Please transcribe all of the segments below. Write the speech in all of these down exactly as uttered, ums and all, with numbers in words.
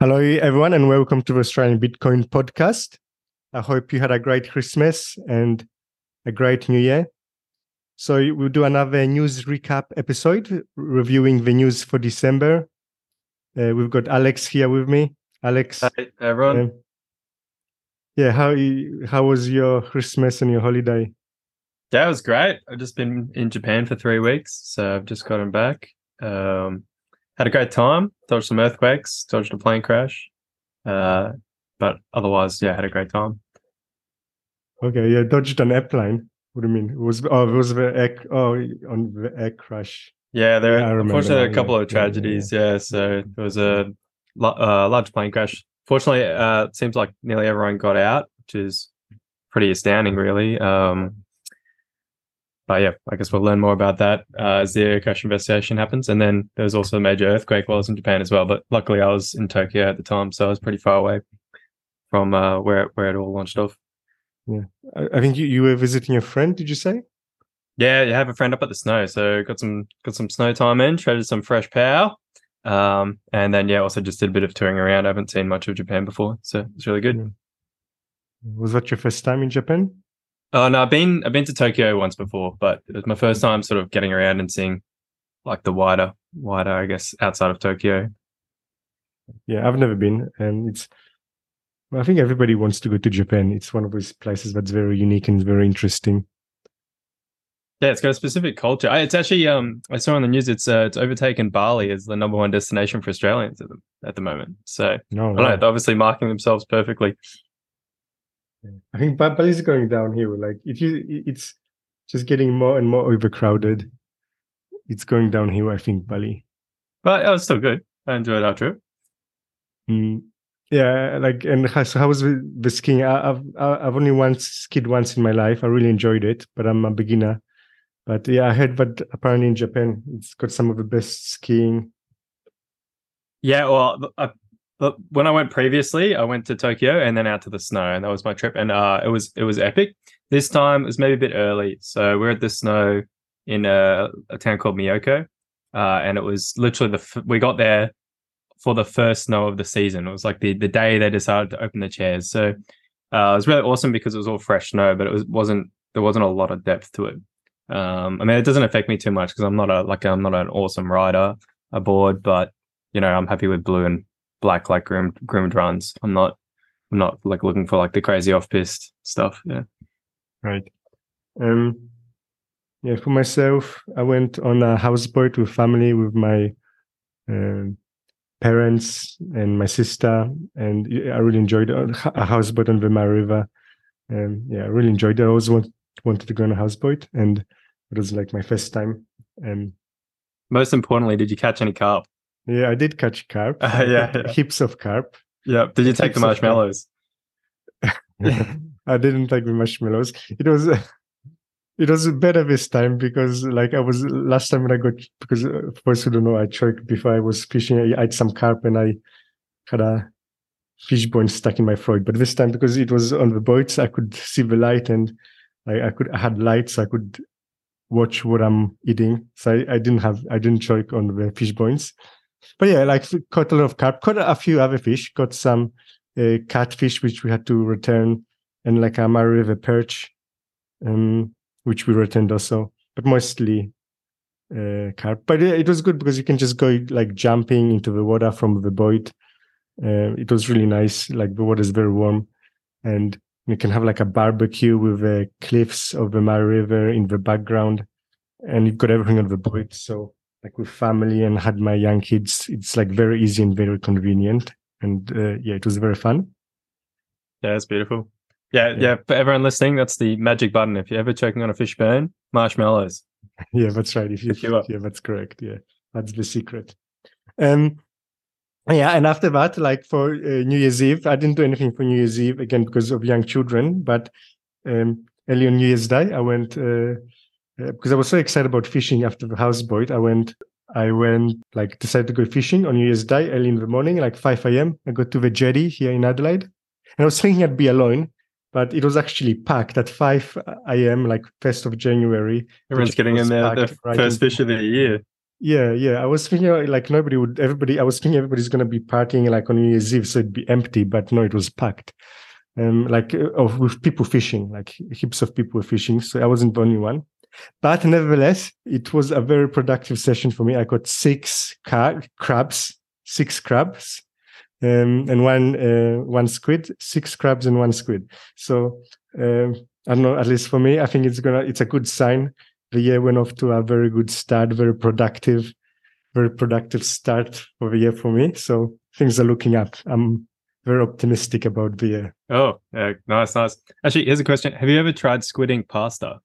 Hello, everyone, and welcome to the Australian Bitcoin podcast. I hope you had a great Christmas and a great New Year. So we'll do another news recap episode, reviewing the news for December. Uh, we've got Alex here with me. Alex. Hi, everyone. Uh, yeah, how how was your Christmas and your holiday? Yeah, it was great. I've just been in Japan for three weeks, so I've just gotten back. Um Had a great time, dodged some earthquakes, dodged a plane crash. Uh, but otherwise, yeah, had a great time. Okay, yeah, dodged an airplane. What do you mean? It was oh, it was the air, oh, on the air crash. Yeah, there yeah, unfortunately a couple yeah. of tragedies. Yeah, yeah. yeah, so there was a uh, large plane crash. Fortunately, uh, it seems like nearly everyone got out, which is pretty astounding, really. Um, But yeah, I guess we'll learn more about that uh, as the air crash investigation happens. And then there was also a major earthquake while I was in Japan as well. But luckily, I was in Tokyo at the time, so I was pretty far away from uh, where where it all launched off. Yeah, I think you, you were visiting a friend. Did you say? Yeah, you have a friend up at the snow, so got some got some snow time in, traded some fresh power, um, and then yeah, also just did a bit of touring around. I haven't seen much of Japan before, so it's really good. Yeah. Was that your first time in Japan? Oh no, I've been I've been to Tokyo once before, but it was my first time sort of getting around and seeing like the wider wider, I guess, outside of Tokyo. Yeah, I've never been, and it's I think everybody wants to go to Japan. It's one of those places that's very unique and very interesting. Yeah, it's got a specific culture. It's actually um I saw on the news it's uh, it's overtaken Bali as the number one destination for Australians at the at the moment. So no, no. I don't know, they're obviously marking themselves perfectly. I think Bali is going downhill. Like if you, it's just getting more and more overcrowded. It's going downhill, I think, Bali. But it was still good. I enjoyed our trip. Mm, yeah, like and so how was the, the skiing? I, I've I've only once skied once in my life. I really enjoyed it, but I'm a beginner. But yeah, I heard that apparently in Japan, it's got some of the best skiing. Yeah, well. I- But when I went previously, I went to Tokyo and then out to the snow, and that was my trip. And uh, it was it was epic. This time it was maybe a bit early, so we're at the snow in a, a town called Miyoko, uh, and it was literally the f- we got there for the first snow of the season. It was like the the day they decided to open the chairs. So uh, it was really awesome because it was all fresh snow, but it was wasn't there wasn't a lot of depth to it. Um, I mean, it doesn't affect me too much because I'm not a like I'm not an awesome rider aboard, but you know I'm happy with blue and black like groomed groomed runs. I'm not I'm not like looking for like the crazy off piste stuff. Yeah. Right. Um yeah, for myself, I went on a houseboat with family with my um, parents and my sister, and I really enjoyed a houseboat on the Murray River. Um yeah, I really enjoyed it. I always want, wanted to go on a houseboat, and it was like my first time. Um most importantly, did you catch any carp? Yeah, I did catch carp. Uh, yeah, yeah, heaps of carp. Yeah. Did you take heaps the marshmallows? I didn't take the marshmallows. It was, it was better this time because, like, I was last time when I got because first you don't know I choked before I was fishing. I ate some carp and I had a fish bone stuck in my throat. But this time because it was on the boats, I could see the light and I, I could I had lights. So I could watch what I'm eating. So I, I didn't have I didn't choke on the fish bones. But yeah, like caught a lot of carp, caught a few other fish, caught some uh, catfish, which we had to return, and like a Murray River perch, um, which we returned also, but mostly uh, carp. But yeah, it was good because you can just go like jumping into the water from the boat. Uh, it was really nice. Like the water is very warm, and you can have like a barbecue with the uh, cliffs of the Murray River in the background, and you've got everything on the boat. So. Like with family and had my young kids, it's like very easy and very convenient, and uh, yeah, it was very fun. Yeah, it's beautiful. Yeah, yeah, yeah. For everyone listening, that's the magic button. If you're ever choking on a fish bone, marshmallows. Yeah, that's right. If you, if you yeah, that's correct. Yeah, that's the secret. Um, yeah, and after that, like for uh, New Year's Eve, I didn't do anything for New Year's Eve again because of young children. But um, early on New Year's Day, I went. Uh, Because I was so excited about fishing after the houseboat, I went, I went, like, decided to go fishing on New Year's Day early in the morning, like five a.m. I got to the jetty here in Adelaide, and I was thinking I'd be alone, but it was actually packed at five a.m., like first of January. Everyone's getting in there, the right first fish of the year. Yeah, yeah. I was thinking like nobody would, everybody, I was thinking everybody's going to be partying like on New Year's Eve, so it'd be empty, but no, it was packed. Um, like oh, with people fishing, like heaps of people were fishing. So I wasn't the only one. But nevertheless, it was a very productive session for me. I got six car- crabs, six crabs, um, and one uh, one squid, six crabs and one squid. So um, I don't know, at least for me, I think it's gonna it's a good sign. The year went off to a very good start, very productive, very productive start for the year for me. So things are looking up. I'm very optimistic about the year. Oh, yeah, nice, nice. Actually, here's a question: have you ever tried squid ink pasta?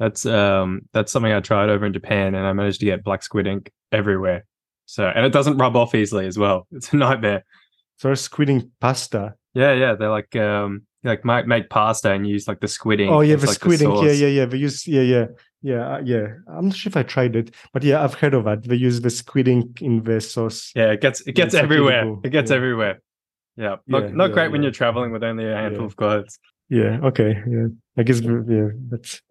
That's um that's something I tried over in Japan, and I managed to get black squid ink everywhere. So, and it doesn't rub off easily as well. It's a nightmare. So squid ink pasta. Yeah, yeah. They're like um like make make pasta and use like the squid ink. Oh yeah, the like squid the ink. Yeah, yeah, yeah. They use yeah, yeah, yeah, yeah. I'm not sure if I tried it, but yeah, I've heard of that. They use the squid ink in their sauce. Yeah, it gets it gets it's everywhere. It gets yeah. everywhere. Yeah, not yeah, not yeah, great yeah. when you're traveling with only a handful yeah. of clothes. Yeah. Okay. Yeah. I guess. Yeah. That's.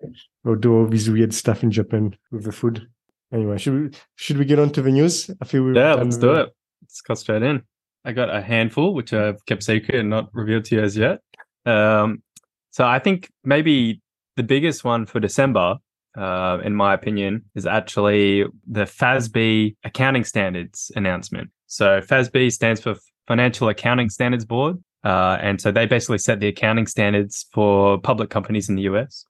We'll do all these weird stuff in Japan with the food. Anyway, should we should we get on to the news? I feel we yeah. Let's do it. Let's cut straight in. I got a handful, which I've kept secret and not revealed to you as yet. Um, so I think maybe the biggest one for December, uh, in my opinion, is actually the F A S B accounting standards announcement. So F A S B stands for Financial Accounting Standards Board. Uh, and so they basically set the accounting standards for public companies in the U S.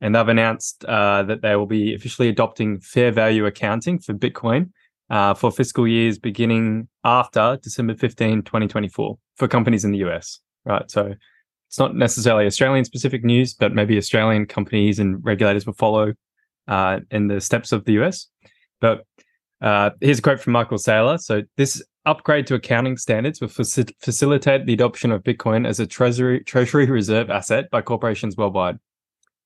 And they've announced uh, that they will be officially adopting fair value accounting for Bitcoin uh, for fiscal years beginning after December fifteenth, twenty twenty-four for companies in the U S, right? So it's not necessarily Australian-specific news, but maybe Australian companies and regulators will follow uh, in the steps of the U S. But uh, here's a quote from Michael Saylor. So this upgrade to accounting standards will faci- facilitate the adoption of Bitcoin as a treasury treasury reserve asset by corporations worldwide.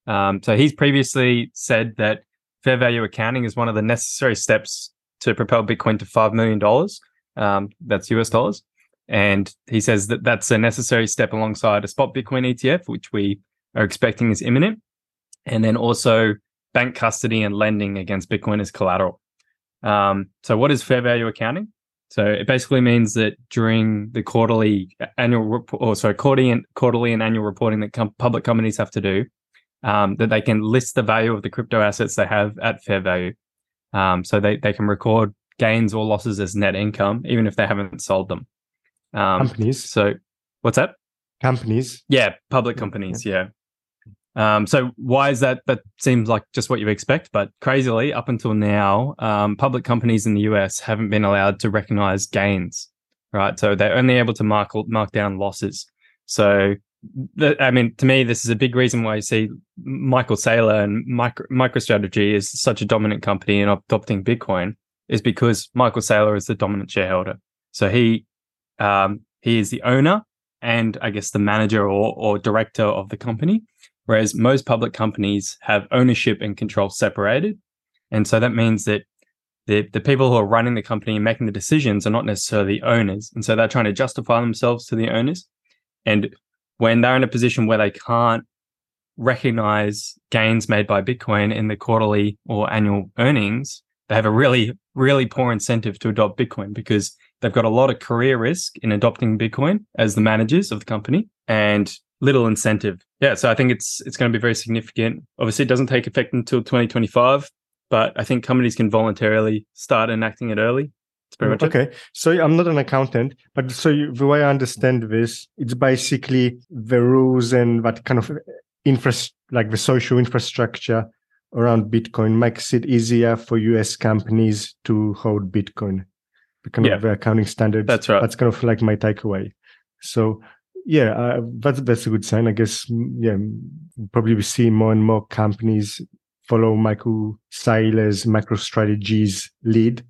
Um, so he's previously said that fair value accounting is one of the necessary steps to propel Bitcoin to five million dollars. Um, that's U S dollars. And he says that that's a necessary step alongside a spot Bitcoin E T F, which we are expecting is imminent. And then also bank custody and lending against Bitcoin as collateral. Um, so what is fair value accounting? So it basically means that during the quarterly annual rep- or sorry, quarterly and quarterly and annual reporting that com- public companies have to do, Um, that they can list the value of the crypto assets they have at fair value. Um, so they, they can record gains or losses as net income, even if they haven't sold them. Um, companies. So what's that? Companies. Yeah, public companies, yeah. yeah. Um, so why is that? That seems like just what you expect, but crazily, up until now, um, public companies in the U S haven't been allowed to recognize gains, right? So they're only able to mark mark down losses. So I mean, to me, this is a big reason why you see Michael Saylor and micro, MicroStrategy is such a dominant company in adopting Bitcoin, is because Michael Saylor is the dominant shareholder. So he um, he is the owner and I guess the manager or, or director of the company, whereas most public companies have ownership and control separated. And so that means that the, the people who are running the company and making the decisions are not necessarily owners. And so they're trying to justify themselves to the owners. And when they're in a position where they can't recognize gains made by Bitcoin in the quarterly or annual earnings, they have a really, really poor incentive to adopt Bitcoin because they've got a lot of career risk in adopting Bitcoin as the managers of the company and little incentive. Yeah, so I think it's it's going to be very significant. Obviously, it doesn't take effect until twenty twenty-five, but I think companies can voluntarily start enacting it early. Okay, so I'm not an accountant, but so you, the way I understand this, it's basically the rules and that kind of infra, like the social infrastructure around Bitcoin makes it easier for U S companies to hold Bitcoin, the kind yeah. of the accounting standards. That's right. That's kind of like my takeaway. So yeah, uh, that's that's a good sign, I guess. Yeah, probably we see more and more companies follow Michael Saylor's MicroStrategy's lead.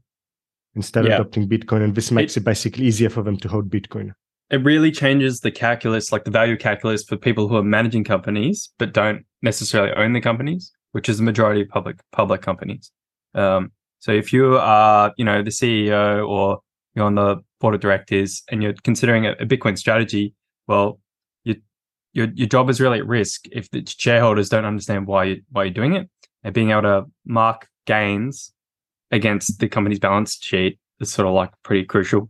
Instead of yeah. adopting Bitcoin, and this makes it, it basically easier for them to hold Bitcoin. It really changes the calculus, like the value calculus for people who are managing companies but don't necessarily own the companies, which is the majority of public public companies. Um, so if you are, you know, the C E O or you're on the board of directors and you're considering a, a Bitcoin strategy, well, you, your your job is really at risk if the shareholders don't understand why you, why you're doing it, and being able to mark gains against the company's balance sheet is sort of like pretty crucial.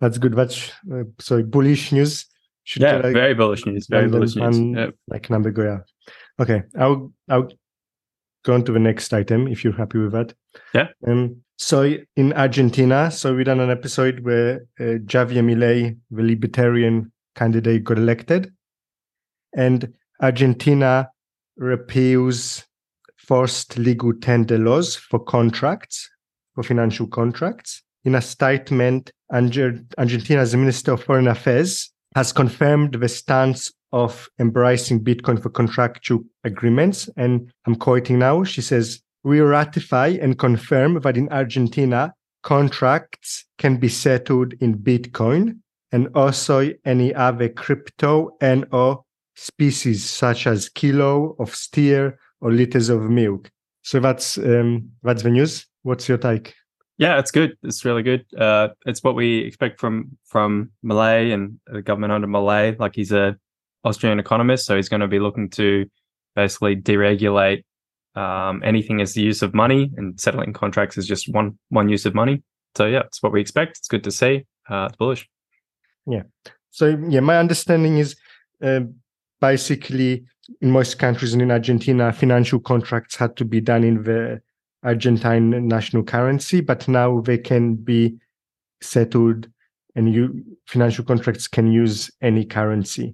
That's good. That's uh, so bullish news. Should yeah, I, very bullish news. Very bullish news. Yep. Like number go out. Okay, I'll I'll go on to the next item if you're happy with that. Yeah. Um. So in Argentina, so we done an episode where uh, Javier Milei, the libertarian candidate, got elected, and Argentina repeals forced legal tender laws for contracts, for financial contracts. In a statement, Argentina's Minister of Foreign Affairs has confirmed the stance of embracing Bitcoin for contractual agreements. And I'm quoting now, she says, "We ratify and confirm that in Argentina, contracts can be settled in Bitcoin and also any other crypto and or species such as kilo of steer or liters of milk." So that's um, that's the news. What's your take? Yeah, it's good. It's really good. Uh, it's what we expect from from Milei and the government under Milei. Like, he's a Australian economist, so he's going to be looking to basically deregulate um, anything as the use of money, and settling contracts is just one one use of money. So yeah, it's what we expect. It's good to see. Uh, it's bullish. Yeah. So yeah, my understanding is uh, basically in most countries and in Argentina, financial contracts had to be done in the Argentine national currency, but now they can be settled, and you financial contracts can use any currency,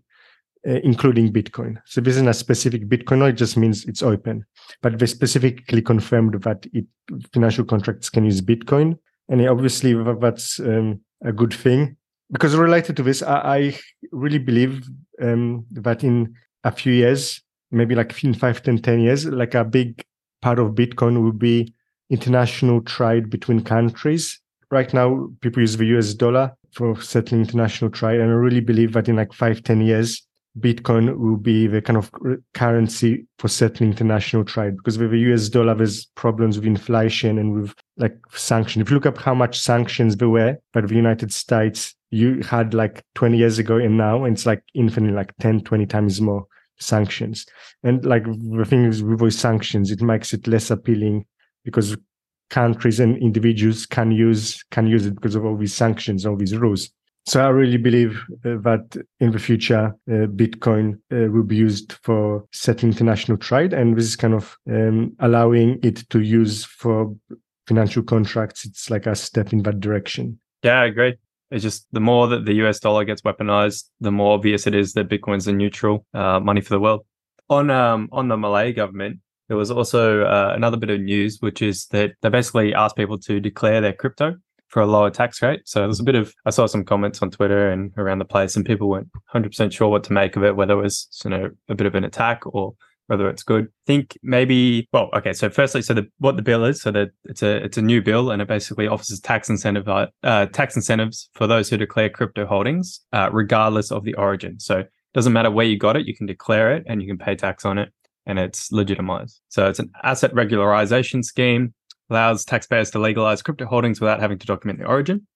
uh, including Bitcoin. So this isn't a specific Bitcoin, it just means it's open. But they specifically confirmed that it, financial contracts can use Bitcoin, and obviously that's um, a good thing. Because related to this, I, I really believe um, that in a few years, maybe like in five, ten, ten years, like a big part of Bitcoin will be international trade between countries. Right now, people use the U S dollar for settling international trade. And I really believe that in like five, ten years, Bitcoin will be the kind of currency for settling international trade. Because with the U S dollar, there's problems with inflation and with like sanctions. If you look up how much sanctions there were, but the United States, you had like twenty years ago and now, and it's like infinite, like ten, twenty times more sanctions. And like the thing is with those sanctions, it makes it less appealing because countries and individuals can use can use it because of all these sanctions, all these rules. So I really believe uh, that in the future, uh, Bitcoin uh, will be used for settling international trade, and this is kind of um, allowing it to use for financial contracts. It's like a step in that direction. Yeah, I agree. It's just the more that the U S dollar gets weaponized, the more obvious it is that Bitcoin's a neutral uh, money for the world. On um, on the Malay government, there was also uh, another bit of news, which is that they basically asked people to declare their crypto for a lower tax rate. So there's a bit of, I saw some comments on Twitter and around the place, and people weren't one hundred percent sure what to make of it, whether it was, you know, a bit of an attack or whether it's good. I think maybe, well, okay, so firstly, so the, what the bill is, so that it's a it's a new bill, and it basically offers tax incentive uh, tax incentives for those who declare crypto holdings, uh, regardless of the origin. So it doesn't matter where you got it, you can declare it and you can pay tax on it, and it's legitimized. So it's an asset regularization scheme, allows taxpayers to legalize crypto holdings without having to document the origin.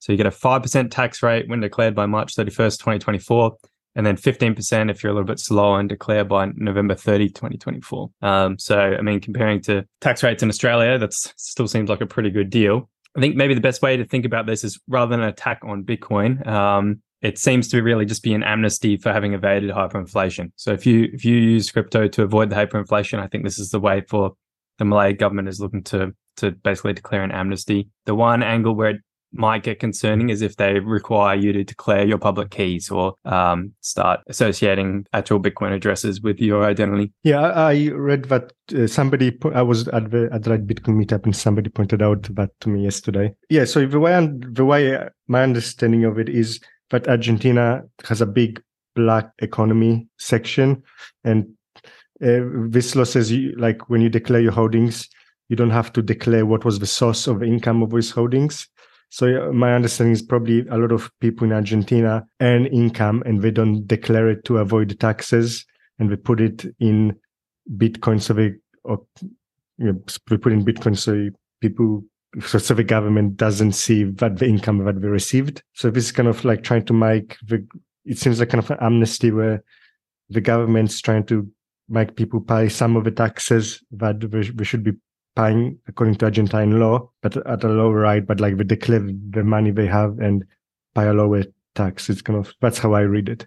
So you get a five percent tax rate when declared by March thirty-first, twenty twenty-four. And then fifteen percent if you're a little bit slow and declare by November thirtieth, twenty twenty-four. Um, so, I mean, comparing to tax rates in Australia, that still seems like a pretty good deal. I think maybe the best way to think about this is rather than an attack on Bitcoin, um, it seems to really just be an amnesty for having evaded hyperinflation. So if you if you use crypto to avoid the hyperinflation, I think this is the way for the Malay government is looking to, to basically declare an amnesty. The one angle where it might get concerning is if they require you to declare your public keys or um, start associating actual Bitcoin addresses with your identity. Yeah, I read that uh, somebody, I was at the Adelaide Bitcoin meetup and somebody pointed out that to me yesterday. Yeah, so the way, the way my understanding of it is that Argentina has a big black economy section, and uh, this law says you, like when you declare your holdings, you don't have to declare what was the source of the income of those holdings. So my understanding is probably a lot of people in Argentina earn income and they don't declare it to avoid taxes, and they put it in Bitcoin. So they, or, you know, they put in Bitcoin so people, so, so the government doesn't see that the income that they received. So this is kind of like trying to make the, it seems like kind of an amnesty where the government's trying to make people pay some of the taxes that they, they should be paying according to Argentine law, but at a lower rate, but like they declare the money they have and pay a lower tax. It's kind of, that's how I read it.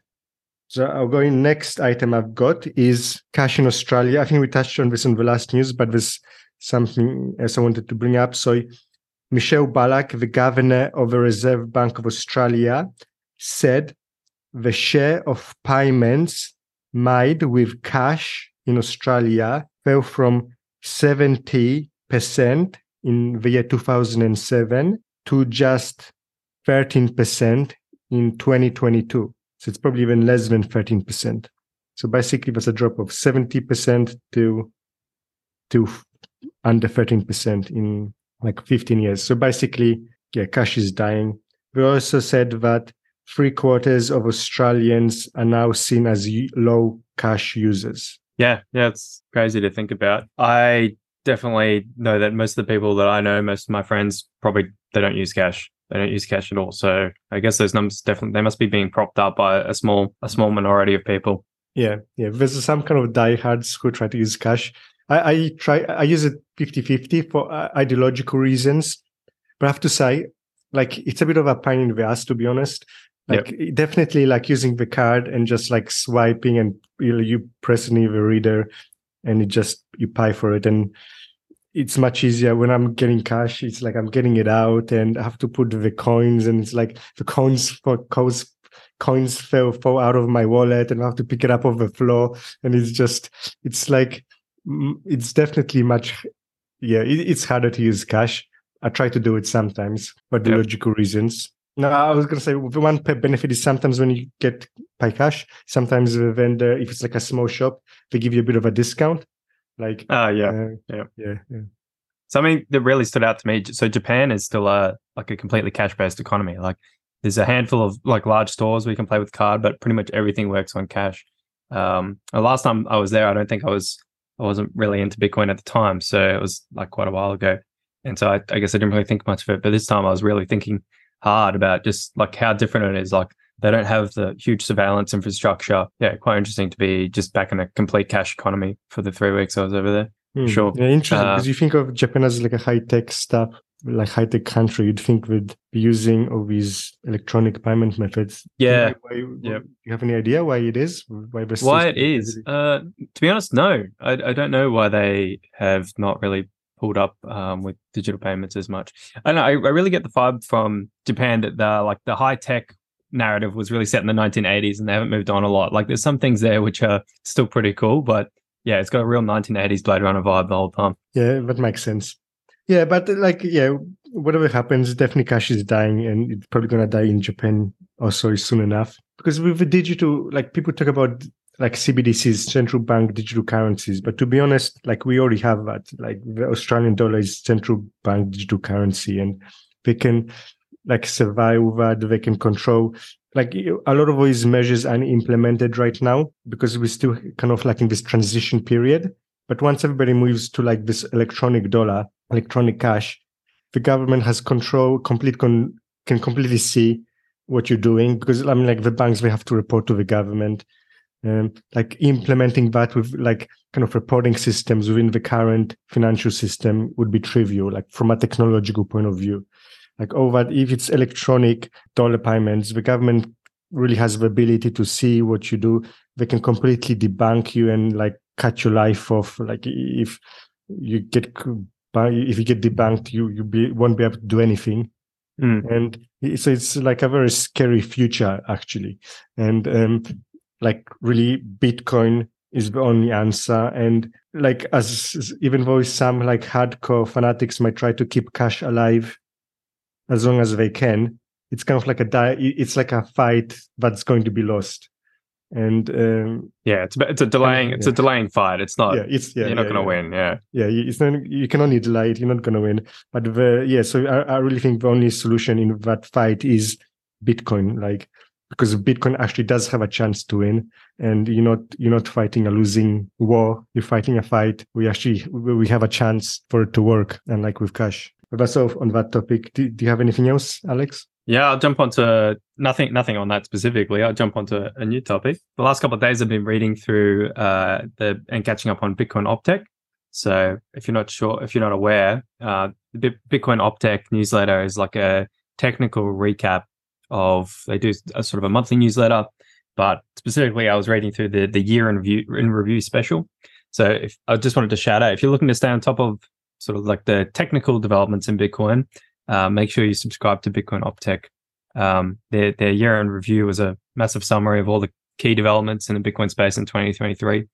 So I'll go in. Next item I've got is cash in Australia. I think we touched on this in the last news, but there's something else I wanted to bring up. So Michelle Balak, the governor of the Reserve Bank of Australia, said the share of payments made with cash in Australia fell from seventy percent in the year two thousand seven to just thirteen percent in twenty twenty-two. So it's probably even less than thirteen percent. So basically, there's a drop of seventy percent to to under thirteen percent in like fifteen years. So basically, yeah, cash is dying. We also said that three quarters of Australians are now seen as low cash users. Yeah, yeah, it's crazy to think about. I definitely know that most of the people that I know, most of my friends, probably they don't use cash. They don't use cash at all. So I guess those numbers definitely, they must be being propped up by a small a small minority of people. Yeah, yeah. There's some kind of diehards who try to use cash. I, I try. I use it fifty-fifty for ideological reasons. But I have to say, like, it's a bit of a pain in the ass, to be honest. Like, yep. Definitely, like, using the card and just, like, swiping and you know, you press an e-reader reader and it just, you pay for it. And it's much easier when I'm getting cash. It's like I'm getting it out and I have to put the coins, and it's like the coins for coins, coins fell, fall out of my wallet and I have to pick it up off the floor. And it's just, it's like, it's definitely much, yeah, it, it's harder to use cash. I try to do it sometimes for the yep. logical reasons. No, I was going to say the one benefit is sometimes when you get pay cash, sometimes the vendor, if it's like a small shop, they give you a bit of a discount. Like, ah, uh, yeah, uh, yeah, yeah, yeah. So I mean, that really stood out to me. So Japan is still a like a completely cash-based economy. Like, there's a handful of like large stores where you can play with card, but pretty much everything works on cash. Um, and last time I was there, I don't think I was, I wasn't really into Bitcoin at the time, so it was like quite a while ago. And so I, I guess I didn't really think much of it, but this time I was really thinking hard about just like how different it is. Like, they don't have the huge surveillance infrastructure. Yeah, quite interesting to be just back in a complete cash economy for the three weeks I was over there. Mm. Sure. Yeah, interesting, because uh, you think of Japan as like a high-tech stuff, like high-tech country. You'd think with using all these electronic payment methods. Yeah. Why, why, yeah. Do you have any idea why it is? Why, why it is? Uh, to be honest, no. I, I don't know why they have not really pulled up um, with digital payments as much. I don't know. I, I really get the vibe from Japan that the like the high-tech narrative was really set in the nineteen eighties and they haven't moved on a lot. Like, there's some things there which are still pretty cool, but yeah, it's got a real nineteen eighties Blade Runner vibe the whole time. Yeah, that makes sense. Yeah, but like, yeah, whatever happens, definitely cash is dying, and it's probably going to die in Japan also soon enough. Because with the digital, like, people talk about like C B D Cs, central bank digital currencies, but to be honest, like, we already have that. Like, the Australian dollar is central bank digital currency, and they can like survive that, they can control. Like, a lot of these measures are implemented right now because we're still kind of like in this transition period. But once everybody moves to like this electronic dollar, electronic cash, the government has control, complete con- can completely see what you're doing, because I mean, like, the banks, they have to report to the government. Um, like, implementing that with like kind of reporting systems within the current financial system would be trivial, like from a technological point of view. Like, all that, if it's electronic dollar payments, the government really has the ability to see what you do. They can completely debunk you and like cut your life off. Like, if you get if you get debunked, you you be, won't be able to do anything. Mm. And so it's like a very scary future, actually. And um, like, really, Bitcoin is the only answer. And like, as even though some like hardcore fanatics might try to keep cash alive as long as they can, it's kind of like a di- it's like a fight that's going to be lost, and um, yeah, it's it's a delaying it's yeah. a delaying fight. It's not. Yeah, it's, yeah, you're not yeah, going to yeah. win. Yeah, yeah, it's not. You can only delay it. You're not going to win. But the, yeah, so I, I really think the only solution in that fight is Bitcoin, like, because Bitcoin actually does have a chance to win, and you're not you're not fighting a losing war. You're fighting a fight. We actually we have a chance for it to work, and like with cash. That's all on that topic. Do, do you have anything else, Alex? Yeah, I'll jump onto nothing nothing on that specifically. I'll jump onto a new topic. The last couple of days I've been reading through uh, the and catching up on Bitcoin Optech. So if you're not sure, if you're not aware, uh, the Bitcoin Optech newsletter is like a technical recap of, they do a sort of a monthly newsletter, but specifically I was reading through the, the year in review, in review special. So if I just wanted to shout out, if you're looking to stay on top of sort of like the technical developments in Bitcoin, uh, make sure you subscribe to Bitcoin Optech. Um, their, their year in review was a massive summary of all the key developments in the Bitcoin space in twenty twenty-three.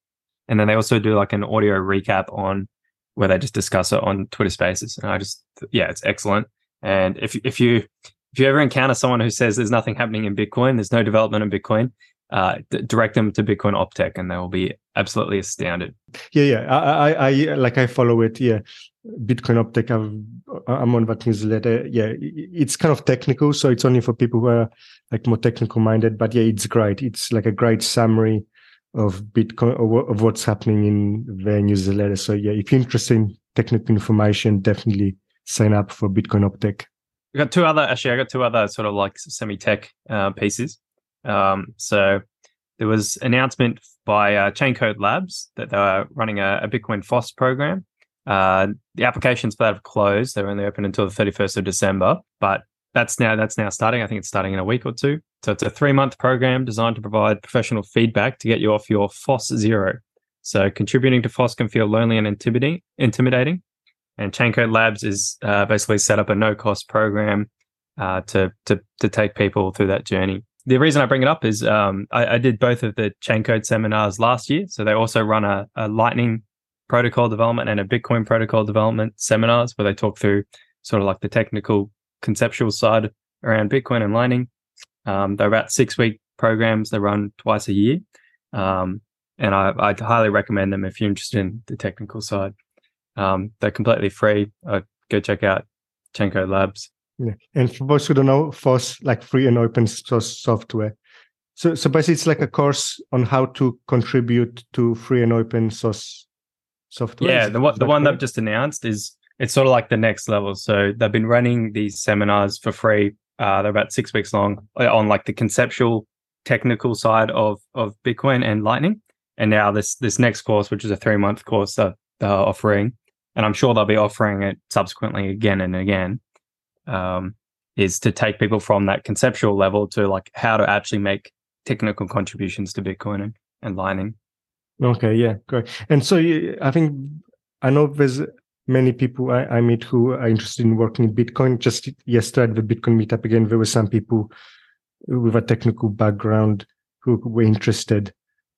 And then they also do like an audio recap on where they just discuss it on Twitter Spaces. And I just, yeah, it's excellent. And if if you if you ever encounter someone who says there's nothing happening in Bitcoin, there's no development in Bitcoin, uh, d- direct them to Bitcoin Optech, and they will be absolutely astounded. Yeah, yeah, I, I, I like I follow it. Yeah, Bitcoin Optech. I'm, I'm on that newsletter. Yeah, it's kind of technical, so it's only for people who are like more technical minded. But yeah, it's great. It's like a great summary of Bitcoin, of what's happening in their newsletter. So yeah, if you're interested in technical information, definitely sign up for Bitcoin Optech. I got two other, actually, I got two other sort of like semi-tech uh, pieces. Um, so there was an announcement by uh, Chaincode Labs that they were running a, a Bitcoin FOSS program. Uh, the applications for that have closed. They're only open until the thirty-first of December, but that's now that's now starting. I think it's starting in a week or two. So it's a three-month program designed to provide professional feedback to get you off your FOSS zero. So contributing to FOSS can feel lonely and intimidating. And Chaincode Labs is uh, basically set up a no-cost program uh, to, to to take people through that journey. The reason I bring it up is um, I, I did both of the Chaincode seminars last year. So they also run a, a Lightning protocol development and a Bitcoin protocol development seminars where they talk through sort of like the technical conceptual side around Bitcoin and Lightning. Um, they're about six-week programs. They run twice a year, um, and I, I'd highly recommend them if you're interested in the technical side. Um, they're completely free. Uh, go check out Chaincode Labs. Yeah. And for those who don't know, FOSS, like free and open source software. So, so basically, it's like a course on how to contribute to free and open source software. Yeah, the, the one they've just announced is it's sort of like the next level. So they've been running these seminars for free. Uh, they're about six weeks long on like the conceptual technical side of, of Bitcoin and Lightning. And now this this next course, which is a three-month course that they're offering, and I'm sure they'll be offering it subsequently again and again, um, is to take people from that conceptual level to like how to actually make technical contributions to Bitcoin and, and Lightning. Okay, yeah, great. And so you, I think, I know there's many people I, I meet who are interested in working in Bitcoin. Just yesterday at the Bitcoin meetup again, there were some people with a technical background who were interested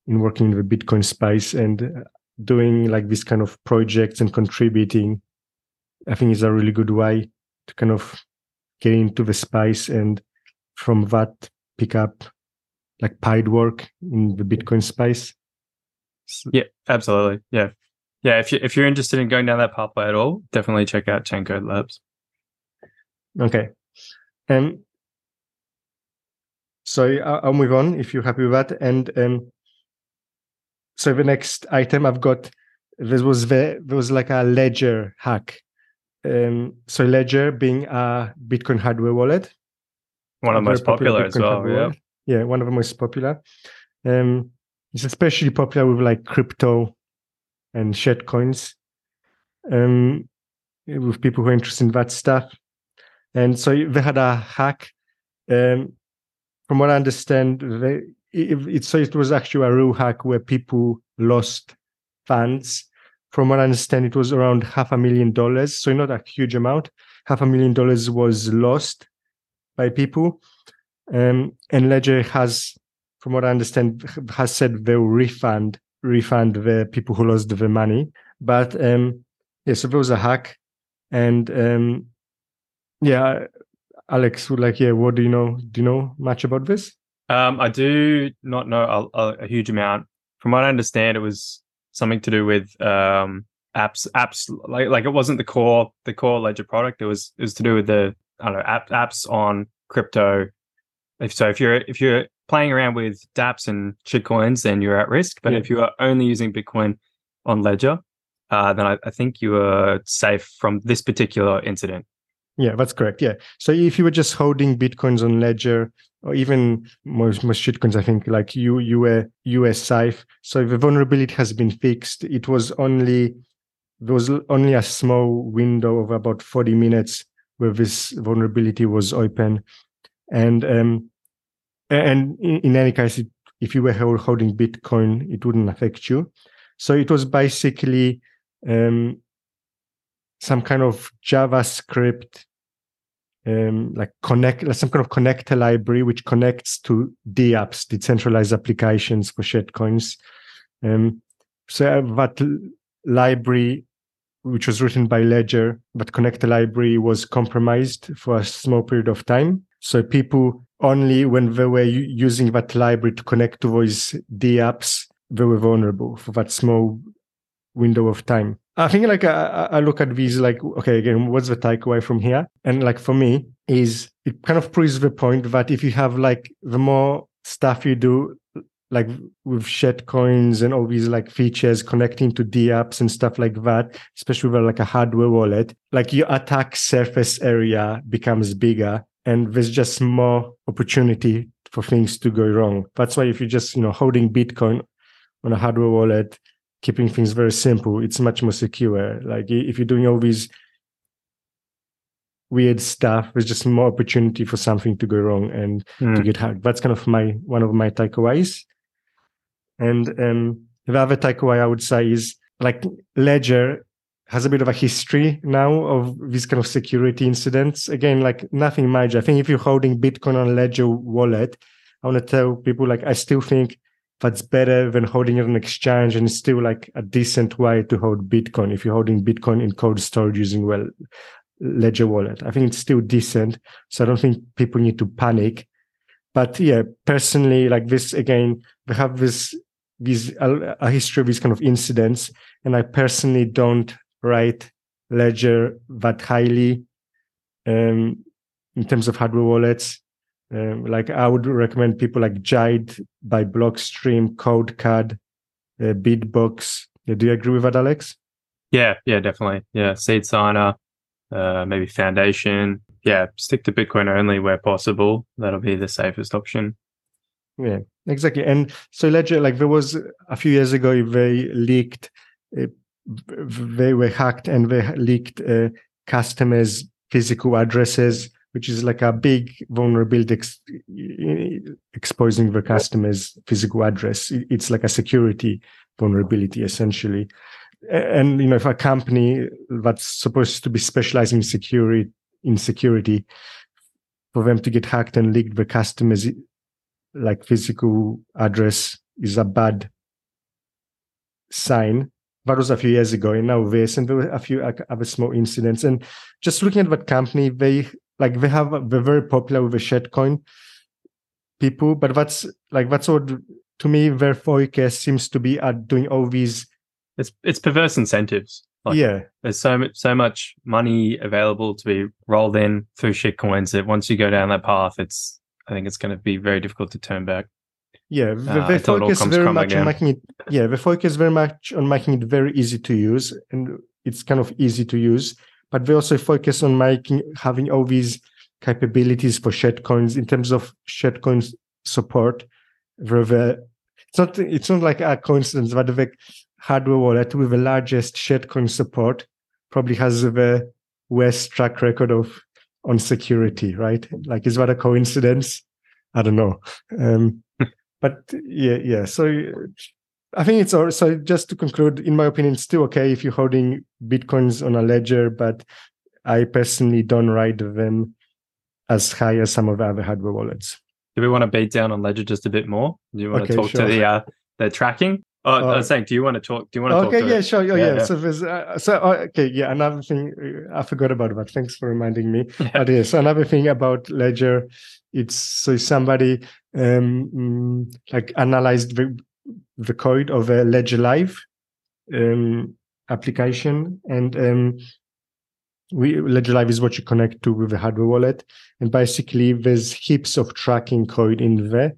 in working in the Bitcoin space and doing like this kind of projects and contributing. I think is a really good way to kind of get into the space and from that pick up like paid work in the Bitcoin space. So, yeah, absolutely. Yeah. Yeah, if you if you're interested in going down that pathway at all, definitely check out Chaincode Labs. Okay, um, so I'll move on if you're happy with that. And um, so the next item I've got, this was the, there was like a Ledger hack. Um, so Ledger being a Bitcoin hardware wallet, one of the most popular, popular as well. Yeah, wallet. yeah, one of the most popular. Um, it's especially popular with like crypto and shit coins, um, with people who are interested in that stuff. And so they had a hack. Um, from what I understand, they, it, it, so it was actually a real hack where people lost funds. From what I understand, it was around half a million dollars. So not a huge amount. Half a million dollars was lost by people. Um, and Ledger has, from what I understand, has said they'll refund refund the people who lost the money. But um yeah, so there was a hack. And um yeah, Alex would like, yeah, what do you know? Do you know much about this? Um I do not know a, a huge amount. From what I understand, it was something to do with um apps apps like like it wasn't the core the core Ledger product. It was it was to do with the I don't know app, apps on crypto. If so if you're if you're playing around with dApps and shitcoins, then you're at risk. But yeah. if you are only using Bitcoin on Ledger, uh, then I, I think you are safe from this particular incident. Yeah, that's correct. Yeah. So if you were just holding Bitcoins on Ledger, or even most, most shitcoins, I think, like you you were, you were safe. So the vulnerability has been fixed. It was only there was only a small window of about forty minutes where this vulnerability was open. And um, and in, in any case, it, if you were holding Bitcoin, it wouldn't affect you. So it was basically um, some kind of JavaScript, um, like connect, like some kind of connector library which connects to D apps, decentralized applications for shitcoins. Um, so that library, which was written by Ledger, but connector library was compromised for a small period of time. So people, only when they were using that library to connect to those D apps, they were vulnerable for that small window of time. I think like I, I look at these like, okay, again, what's the takeaway from here? And like for me is it kind of proves the point that if you have like the more stuff you do, like with shitcoins and all these like features connecting to D apps and stuff like that, especially with like a hardware wallet, like your attack surface area becomes bigger and there's just more opportunity for things to go wrong. That's why if you're just, you know, holding Bitcoin on a hardware wallet, keeping things very simple, it's much more secure. Like if you're doing all these weird stuff, there's just more opportunity for something to go wrong and mm. to get hacked. That's kind of my one of my takeaways. And um, the other takeaway I would say is like Ledger has a bit of a history now of these kind of security incidents. Again, like nothing major. I think if you're holding Bitcoin on Ledger wallet, I want to tell people like I still think that's better than holding it on exchange, and it's still like a decent way to hold Bitcoin if you're holding Bitcoin in cold storage using well Ledger wallet. I think it's still decent, so I don't think people need to panic. But yeah, personally, like this, again, we have this, these, a, a history of these kind of incidents. And I personally don't rate Ledger that highly um, in terms of hardware wallets. Um, like I would recommend people like Jade by Blockstream, Coldcard, uh, Bitbox. Yeah, do you agree with that, Alex? Yeah, yeah, definitely. Yeah, SeedSigner, uh, maybe Foundation. Yeah, stick to Bitcoin only where possible. That'll be the safest option. Yeah, exactly. And so Ledger, like there was a few years ago, they leaked, uh, they were hacked and they leaked uh, customers' physical addresses, which is like a big vulnerability ex- exposing the customer's physical address. It's like a security vulnerability essentially. And, you know, if a company that's supposed to be specializing in security, insecurity, for them to get hacked and leak the customer's like physical address is a bad sign. That was a few years ago, and now this, and there were a few other small incidents. And just looking at that company, they like they have they're very popular with the shitcoin people, but that's like that's what to me their focus seems to be at doing all these. It's it's perverse incentives. Like, yeah, there's so much, so much money available to be rolled in through shitcoins that once you go down that path, it's I think it's going to be very difficult to turn back. Yeah, the, uh, they focus very much again. on making it. Yeah, they focus very much on making it very easy to use, and it's kind of easy to use. But they also focus on making having all these capabilities for shitcoins in terms of shitcoins support. It's not. It's not like a coincidence that the hardware wallet with the largest shitcoin support probably has the worst track record of on security, right? Like, is that a coincidence? I don't know. Um, but yeah, yeah. So I think it's all. So just to conclude, in my opinion, it's still okay if you're holding Bitcoins on a Ledger, but I personally don't rate them as high as some of the other hardware wallets. Do we want to beat down on Ledger just a bit more? Do you want okay, to talk sure. to the uh, the tracking? Oh, uh, I was saying, do you want to talk? Do you want to okay, talk? Okay, yeah, it? sure, oh, yeah, yeah, yeah. So, there's, uh, so uh, okay, yeah. Another thing, I forgot about that. Thanks for reminding me. Yeah. But yeah, so another thing about Ledger, it's so somebody um, like analyzed the, the code of a Ledger Live um, application, and um, we Ledger Live is what you connect to with the hardware wallet, and basically there's heaps of tracking code in there.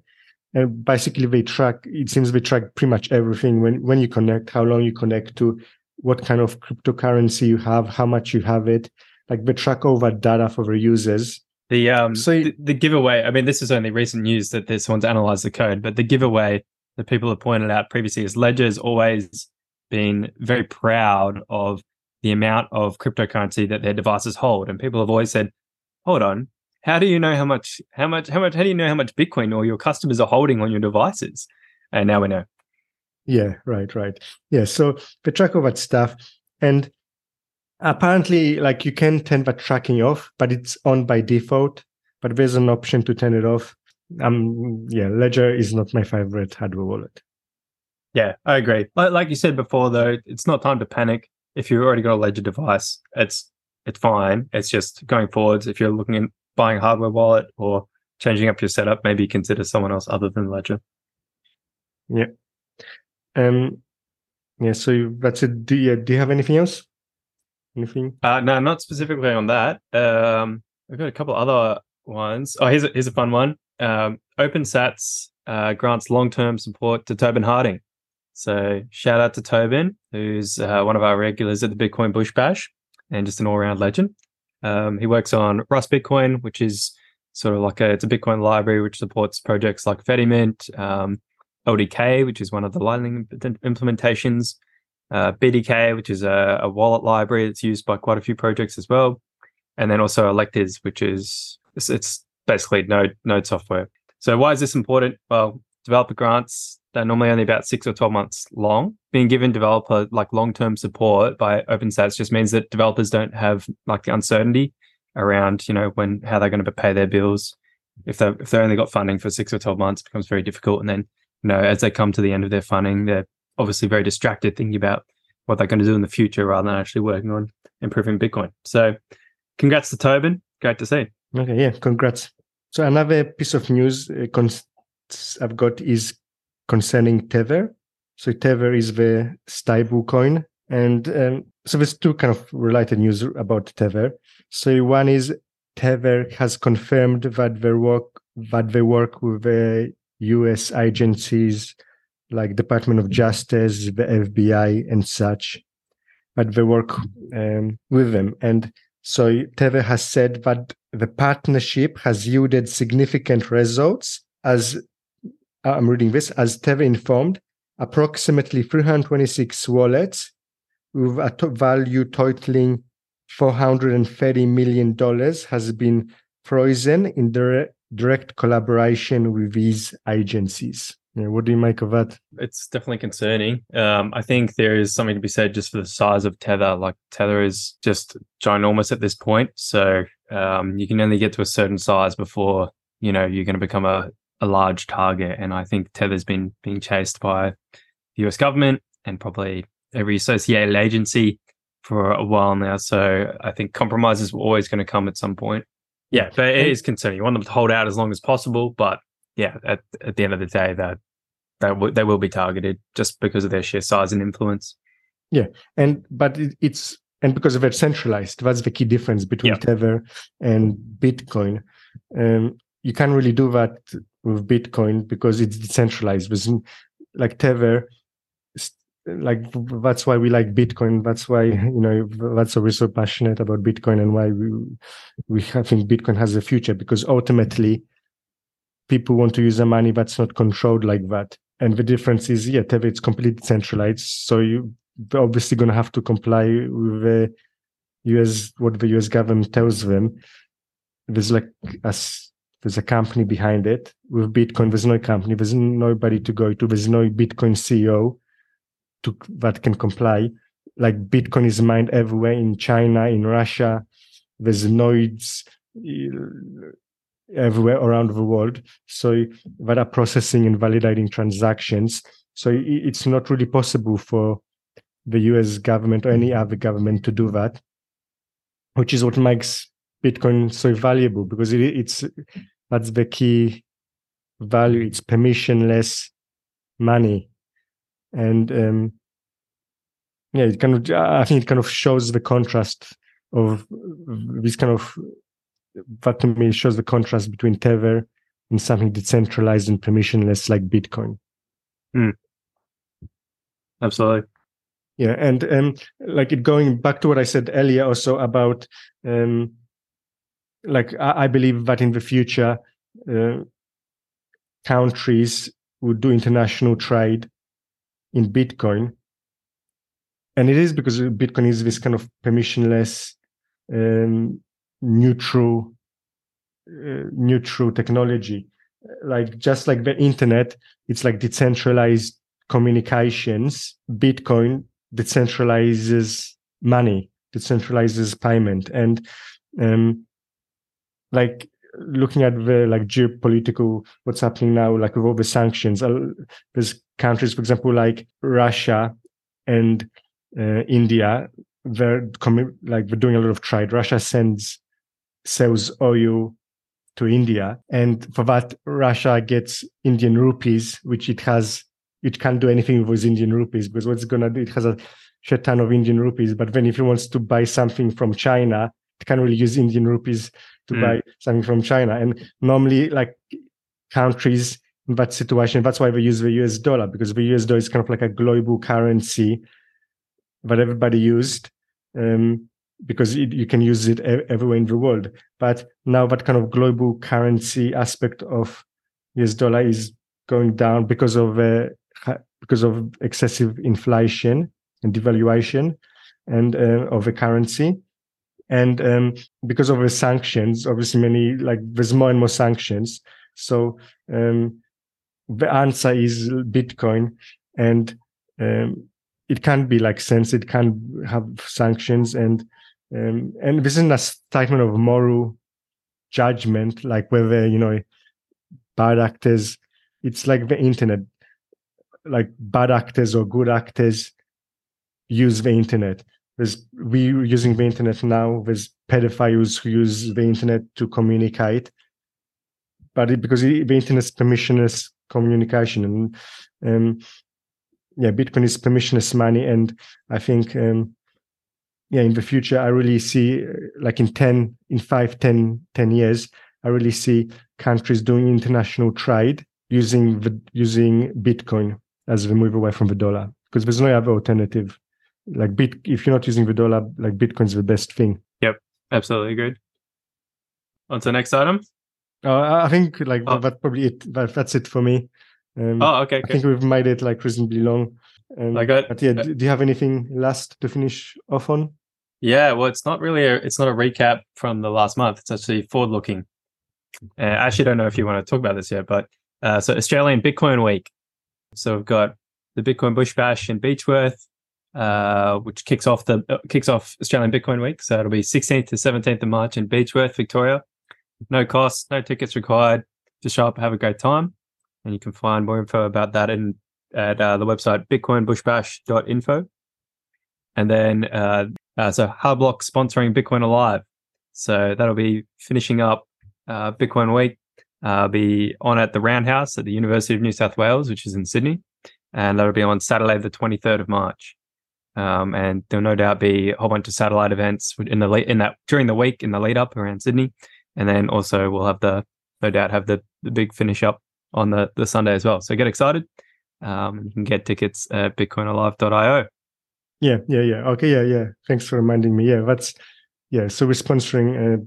And basically, they track. It seems they track pretty much everything when when you connect, how long you connect to, what kind of cryptocurrency you have, how much you have it. Like they track all that data for their users. The um, so the, the giveaway. I mean, this is only recent news that this one's analyzed the code, but the giveaway that people have pointed out previously is Ledger's always been very proud of the amount of cryptocurrency that their devices hold. And people have always said, hold on, how do you know how much, how much, how much, how do you know how much Bitcoin or your customers are holding on your devices? And now we know. Yeah, right, right. Yeah, so they track all that stuff. And apparently, like, you can turn that tracking off, but it's on by default. But there's an option to turn it off. Um, yeah, Ledger is not my favorite hardware wallet. Yeah, I agree. Like you said before, though, it's not time to panic. If you've already got a Ledger device, it's it's fine. It's just going forwards. If you're looking at buying a hardware wallet or changing up your setup, maybe consider someone else other than Ledger. Yeah. Um. Yeah. So that's it. Do you do you have anything else? Anything? Uh, no, not specifically on that. Um, I've got a couple other ones. Oh, here's a, here's a fun one. Um, OpenSats uh, grants long-term support to Tobin Harding. So shout out to Tobin, who's uh, one of our regulars at the Bitcoin Bush Bash and just an all-round legend. Um, he works on Rust Bitcoin, which is sort of like a, it's a Bitcoin library which supports projects like Fediment, um, L D K, which is one of the Lightning implementations, uh, B D K, which is a, a wallet library that's used by quite a few projects as well, and then also Electives, which is it's, it's basically node node software. So why is this important? Well, developer grants, they're normally only about six or twelve months long. Being given developer like long-term support by OpenSats just means that developers don't have like the uncertainty around, you know, when, how they're going to pay their bills. If they if they only got funding for six or twelve months, it becomes very difficult. And then, you know, as they come to the end of their funding, they're obviously very distracted thinking about what they're going to do in the future rather than actually working on improving Bitcoin. So congrats to Tobin. Great to see. Okay, yeah, congrats. So another piece of news uh, cons- I've got is concerning Tether. So Tether is the stable coin. And um, so there's two kind of related news about Tether. So one is Tether has confirmed that they work, that they work with the U S agencies like Department of Justice, the F B I and such, but they work um, with them. And so Tether has said that the partnership has yielded significant results as, I'm reading this, as Tether informed, approximately three hundred twenty-six wallets with a top value totaling four hundred thirty million dollars has been frozen in dire- direct collaboration with these agencies. Yeah, what do you make of that? It's definitely concerning. Um, I think there is something to be said just for the size of Tether. Like Tether is just ginormous at this point. So um, you can only get to a certain size before, you know, you're going to become a, a large target. And I think Tether's been being chased by the U S government and probably every associated agency for a while now. So I think compromises were always going to come at some point. Yeah, but it is concerning. You want them to hold out as long as possible. But yeah, at, at the end of the day, that They, w- they will be targeted just because of their sheer size and influence. Yeah, and but it, it's and because of it centralized. That's the key difference between yep. Tether and Bitcoin. Um, you can't really do that with Bitcoin because it's decentralized. With like Tether, like that's why we like Bitcoin. That's why, you know, that's why we're so passionate about Bitcoin and why we we think Bitcoin has a future, because ultimately people want to use their money that's not controlled like that. And the difference is, yeah, Tether, it's completely centralized. So you're obviously going to have to comply with the U S, what the U S government tells them. There's like a, there's a company behind it. With Bitcoin, there's no company. There's nobody to go to. There's no Bitcoin C E O to, that can comply. Like Bitcoin is mined everywhere in China, in Russia. There's noids everywhere around the world, so that are processing and validating transactions. So it's not really possible for the U S government or any other government to do that, which is what makes Bitcoin so valuable, because it, it's that's the key value. It's permissionless money, and um, yeah, it kind of I think it kind of shows the contrast of this kind of. That to me shows the contrast between Tether and something decentralized and permissionless like Bitcoin. Mm. Absolutely. Yeah, and um, like it going back to what I said earlier also about, um, like I, I believe that in the future, uh, countries would do international trade in Bitcoin And it is because Bitcoin is this kind of permissionless, um, neutral, uh, neutral technology. Like just like the internet, it's like decentralized communications. Bitcoin decentralizes money, decentralizes payment, and um, like looking at the like geopolitical what's happening now, like with all the sanctions. There's countries, for example, like Russia and uh, India. They're coming like they're doing a lot of trade. Russia sends sells oil to India, and for that Russia gets Indian rupees, which it has. It can't do anything with Indian rupees because what's gonna do? It has a shit ton of Indian rupees. But then if it wants to buy something from China, it can't really use Indian rupees to mm. buy something from China. And normally, like countries in that situation, that's why they use the U S dollar, because the U S dollar is kind of like a global currency that everybody used, um, because it, you can use it everywhere in the world. But now that kind of global currency aspect of U S dollar is going down because of uh, because of excessive inflation and devaluation and uh, of the currency, and um, because of the sanctions. Obviously, many like there's more and more sanctions. So um, the answer is Bitcoin, and um, it can't be like censored. It can't have sanctions, and um, and this isn't a statement of moral judgment, like whether you know bad actors. It's like the internet, like bad actors or good actors use the internet. There's we're using the internet now. There's pedophiles who use the internet to communicate, but it, because it, the internet's permissionless communication, and um, yeah, Bitcoin is permissionless money. And I think um, yeah, in the future, I really see like in ten, in five, ten, ten years, I really see countries doing international trade using the, using Bitcoin as we move away from the dollar, because there's no other alternative. Like bit, if you're not using the dollar, like Bitcoin's the best thing. Yep, absolutely agreed. On to the next item. Uh, I think like oh. that's probably it. That, that's it for me. Um, oh, okay. I okay. think we've made it like reasonably long. Um, like I, but yeah, do, do you have anything last to finish off on? Yeah, well, it's not really. A, it's not a recap from the last month. It's actually forward looking. Uh, I actually don't know if you want to talk about this yet, but. Uh, so Australian Bitcoin Week. So we've got the Bitcoin Bush Bash in Beechworth, uh, which kicks off the uh, kicks off Australian Bitcoin Week. So it'll be sixteenth to seventeenth of March in Beechworth, Victoria. No cost, no tickets required. Just show up, have a great time, and you can find more info about that in at uh, the website bitcoin bush bash dot info. And then uh, uh, so Harblock sponsoring Bitcoin Alive. So that'll be finishing up uh, Bitcoin Week. Uh, be on at the Roundhouse at the University of New South Wales, which is in Sydney, and that'll be on Saturday the twenty-third of March. Um, and there'll no doubt be a whole bunch of satellite events in the late in that during the week in the lead up around Sydney, and then also we'll have the no doubt have the, the big finish up on the, the Sunday as well. So get excited! Um, you can get tickets at bitcoin alive dot io. Yeah, yeah, yeah. Okay, yeah, yeah. Thanks for reminding me. Yeah, that's yeah. So we're sponsoring uh,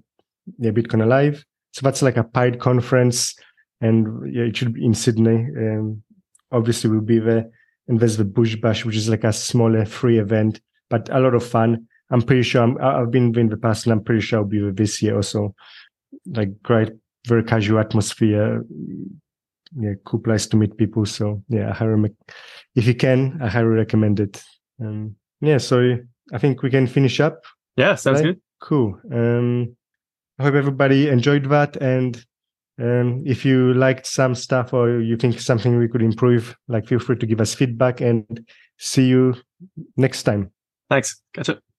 yeah Bitcoin Alive. So that's like a paid conference, and yeah, it should be in Sydney. Um, obviously, we'll be there. And there's the Bush Bash, which is like a smaller free event, but a lot of fun. I'm pretty sure I'm, I've been there in the past, and I'm pretty sure I'll be there this year also. Like great, very casual atmosphere. Yeah, cool place to meet people. So yeah, I highly, if you can, I highly recommend it. Um, yeah, so I think we can finish up. Yeah, sounds right? Good. Cool. Um, I hope everybody enjoyed that, and um, if you liked some stuff or you think something we could improve, like feel free to give us feedback, and see you next time. Thanks. Catch up.